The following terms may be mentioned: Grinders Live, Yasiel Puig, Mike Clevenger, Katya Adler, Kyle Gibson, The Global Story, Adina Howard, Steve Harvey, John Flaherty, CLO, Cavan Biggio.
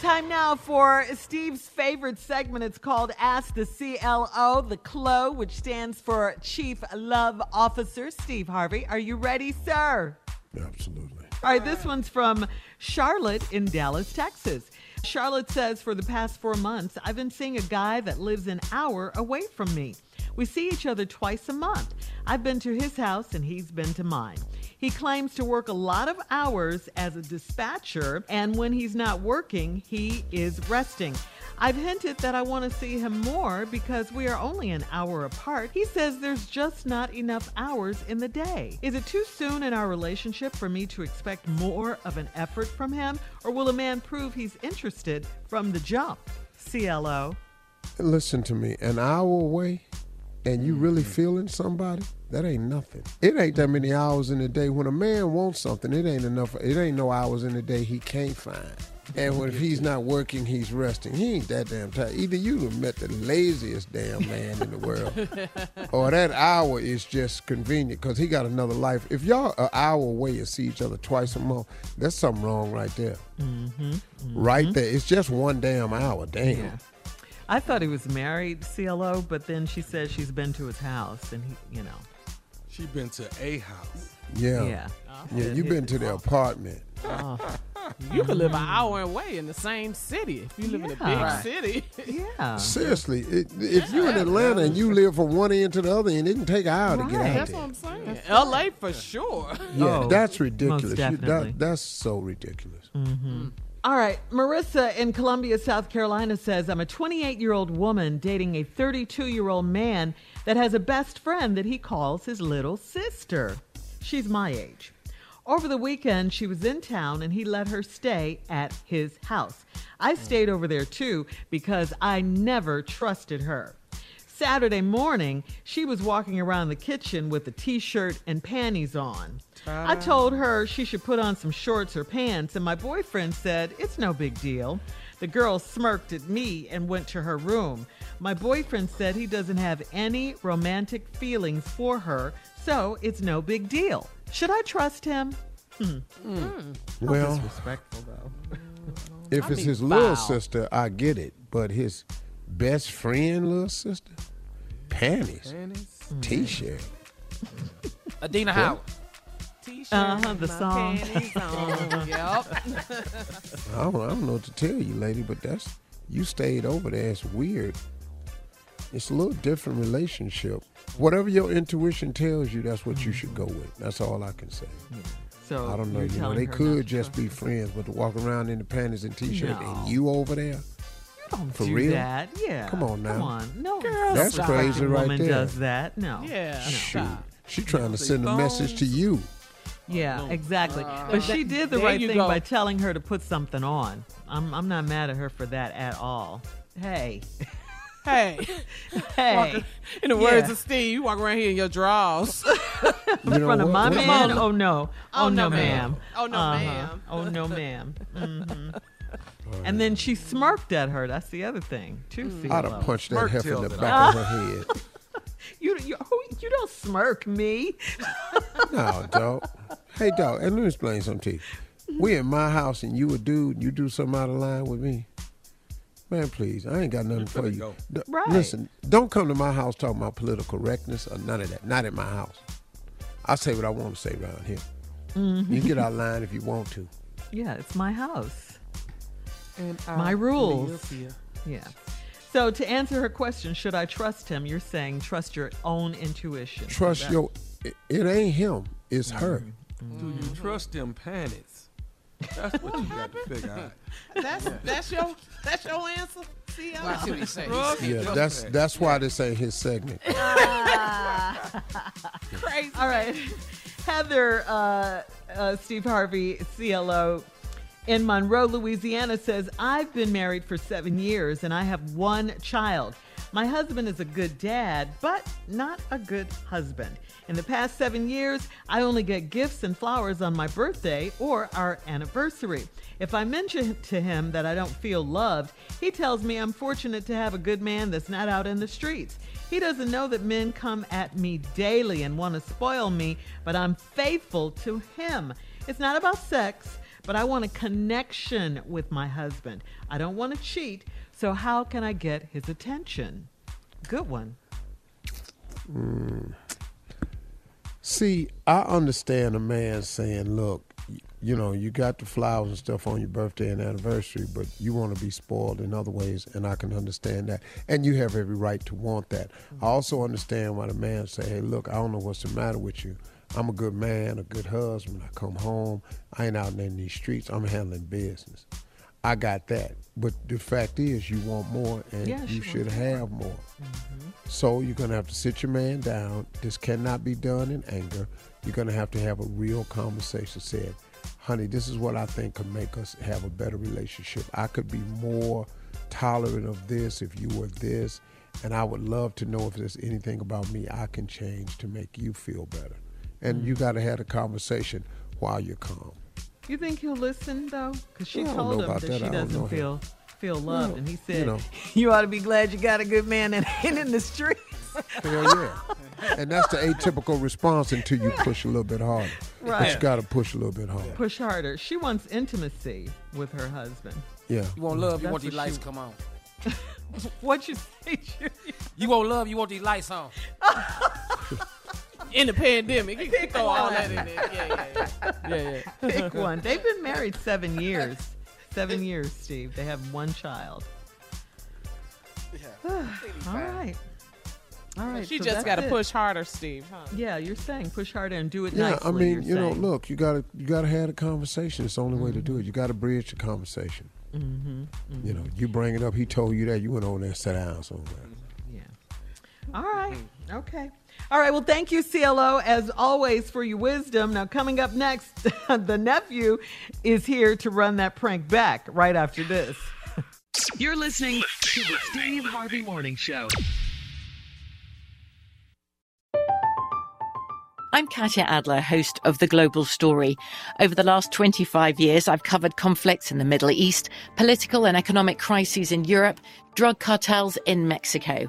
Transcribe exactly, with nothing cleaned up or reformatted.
Time now for Steve's favorite segment. It's called Ask the C L O, the C L O, which stands for Chief Love Officer. Steve Harvey, are you ready, sir? Absolutely. All right, this one's from Charlotte in Dallas, Texas. Charlotte says, for the past four months, I've been seeing a guy that lives an hour away from me. We see each other twice a month. I've been to his house and he's been to mine. He claims to work a lot of hours as a dispatcher, and when he's not working, he is resting. I've hinted that I want to see him more because we are only an hour apart. He says there's just not enough hours in the day. Is it too soon in our relationship for me to expect more of an effort from him, or will a man prove he's interested from the jump? C L O. Listen to me, an hour away? And you really feeling somebody? That ain't nothing. It ain't that many hours in the day. When a man wants something, it ain't enough. It ain't no hours in the day he can't find. And when, if he's not working, he's resting. He ain't that damn tired. Either you have met the laziest damn man in the world, or that hour is just convenient because he got another life. If y'all an hour away and see each other twice a month, there's something wrong right there. Mm-hmm. Mm-hmm. Right there. It's just one damn hour. Damn. Yeah. I thought he was married, C L O, but then she says she's been to his house, and he, you know. She been to a house. Yeah. Yeah, uh-huh. yeah you've been to their apartment. Uh, you could live an hour away in the same city if you live yeah. in a big right. city. Yeah. Seriously, it, if yeah. you're in Atlanta and you live from one end to the other end, it can take an hour right. to get out that's there. That's what I'm saying. That's L A right. for sure. Yeah, oh, that's ridiculous. Most definitely. You, that, that's so ridiculous. Mm-hmm. All right, Marissa in Columbia, South Carolina says, I'm a twenty-eight-year-old woman dating a thirty-two-year-old man that has a best friend that he calls his little sister. She's my age. Over the weekend, she was in town, and he let her stay at his house. I stayed over there, too, because I never trusted her. Saturday morning, she was walking around the kitchen with a T-shirt and panties on. I told her she should put on some shorts or pants, and my boyfriend said, it's no big deal. The girl smirked at me and went to her room. My boyfriend said he doesn't have any romantic feelings for her, So it's no big deal. Should I trust him? Mm. Mm. Well, disrespectful though. If I'd it's his foul. Little sister, I get it. But his best friend, little sister, panties, panties? T-shirt, Adina Howard, T-shirt, uh huh, the song. On. Yep. I don't, I don't know what to tell you, lady, but that's you stayed over there. It's weird. It's a little different relationship. Whatever your intuition tells you, that's what mm-hmm. you should go with. That's all I can say. Yeah. So I don't know. You know, they could just be friends, but to walk around in the panties and T-shirt no. and you over there. Don't For do real? That. Yeah. Come on now. Come on. No. Girl, that's stop. Crazy right woman there. Does that. No. Yeah. Shoot. No. She's trying to send a message to you. Yeah, exactly. Uh, but she did the right thing go. By telling her to put something on. I'm I'm not mad at her for that at all. Hey. Hey. Hey. Walking, in the yeah. words of Steve, you walk around here in your drawers. In you front of my man? Oh, no. Oh, oh no, no, ma'am. Oh, no, uh-huh. ma'am. Oh, no, ma'am. Mm-hmm. Right. And then she smirked at her. That's the other thing, too. Mm. I'd have punched that heifer in the back of her head. you, you, you don't smirk me. No, dog. Hey, dog, and let me explain something to you. We in my house and you a dude, you do something out of line with me. Man, please, I ain't got nothing for you. D- right. Listen, don't come to my house talking about political correctness or none of that. Not at my house. I say what I want to say around here. Mm-hmm. You can get out of line if you want to. Yeah, it's my house. And my rules. Yeah. So to answer her question, should I trust him? You're saying trust your own intuition. Trust That's... your... It, it ain't him. It's mm-hmm. her. Mm-hmm. Do you trust them panties? That's what you got to figure out. That's yeah. that's your that's your answer. See, I wow. what saying. Yeah, that's that's why this ain't his segment. Uh, Crazy. All right, Heather, uh, uh, Steve Harvey, C L O, in Monroe, Louisiana, says I've been married for seven years and I have one child. My husband is a good dad, but not a good husband. In the past seven years, I only get gifts and flowers on my birthday or our anniversary. If I mention to him that I don't feel loved, he tells me I'm fortunate to have a good man that's not out in the streets. He doesn't know that men come at me daily and want to spoil me, but I'm faithful to him. It's not about sex, but I want a connection with my husband. I don't want to cheat. So how can I get his attention? Good one. Mm. See, I understand a man saying, look, you know, you got the flowers and stuff on your birthday and anniversary, but you want to be spoiled in other ways, and I can understand that. And you have every right to want that. Mm-hmm. I also understand why the man say, hey, look, I don't know what's the matter with you. I'm a good man, a good husband. I come home. I ain't out in these streets. I'm handling business. I got that. But the fact is you want more and yeah, you should have more. Mm-hmm. So you're going to have to sit your man down. This cannot be done in anger. You're going to have to have a real conversation said, honey, this is what I think could make us have a better relationship. I could be more tolerant of this if you were this. And I would love to know if there's anything about me I can change to make you feel better. And mm-hmm. you got to have a conversation while you're calm. You think he'll listen, though? Because she told him that, that she doesn't feel feel loved. Well, and he said, you, know. You ought to be glad you got a good man that ain't in the streets. Hell yeah. And that's the atypical response until you push a little bit harder. Right. But you got to push a little bit harder. Push harder. She wants intimacy with her husband. Yeah. You want love, you that's want these lights to come on. What you say, Julia? You want love, you want these lights on. In the pandemic, you can throw all that in there. Yeah, yeah, yeah. yeah, yeah. Pick one. They've been married seven years. Seven years, Steve. They have one child. Yeah. All right. All right. She so just got to push harder, Steve. Huh? Yeah, you're saying push harder and do it yeah, nicely. Yeah, I mean, you saying. know, look, you got to you got to have a conversation. It's the only mm-hmm. way to do it. You got to bridge the conversation. Mm-hmm. Mm-hmm. You know, you bring it up. He told you that. You went over there and sat down somewhere. Yeah. All right. Mm-hmm. Okay. All right, well, thank you, C L O, as always, for your wisdom. Now, coming up next, the nephew is here to run that prank back right after this. You're listening to the Steve Harvey Morning Show. I'm Katya Adler, host of The Global Story. Over the last twenty-five years, I've covered conflicts in the Middle East, political and economic crises in Europe, drug cartels in Mexico.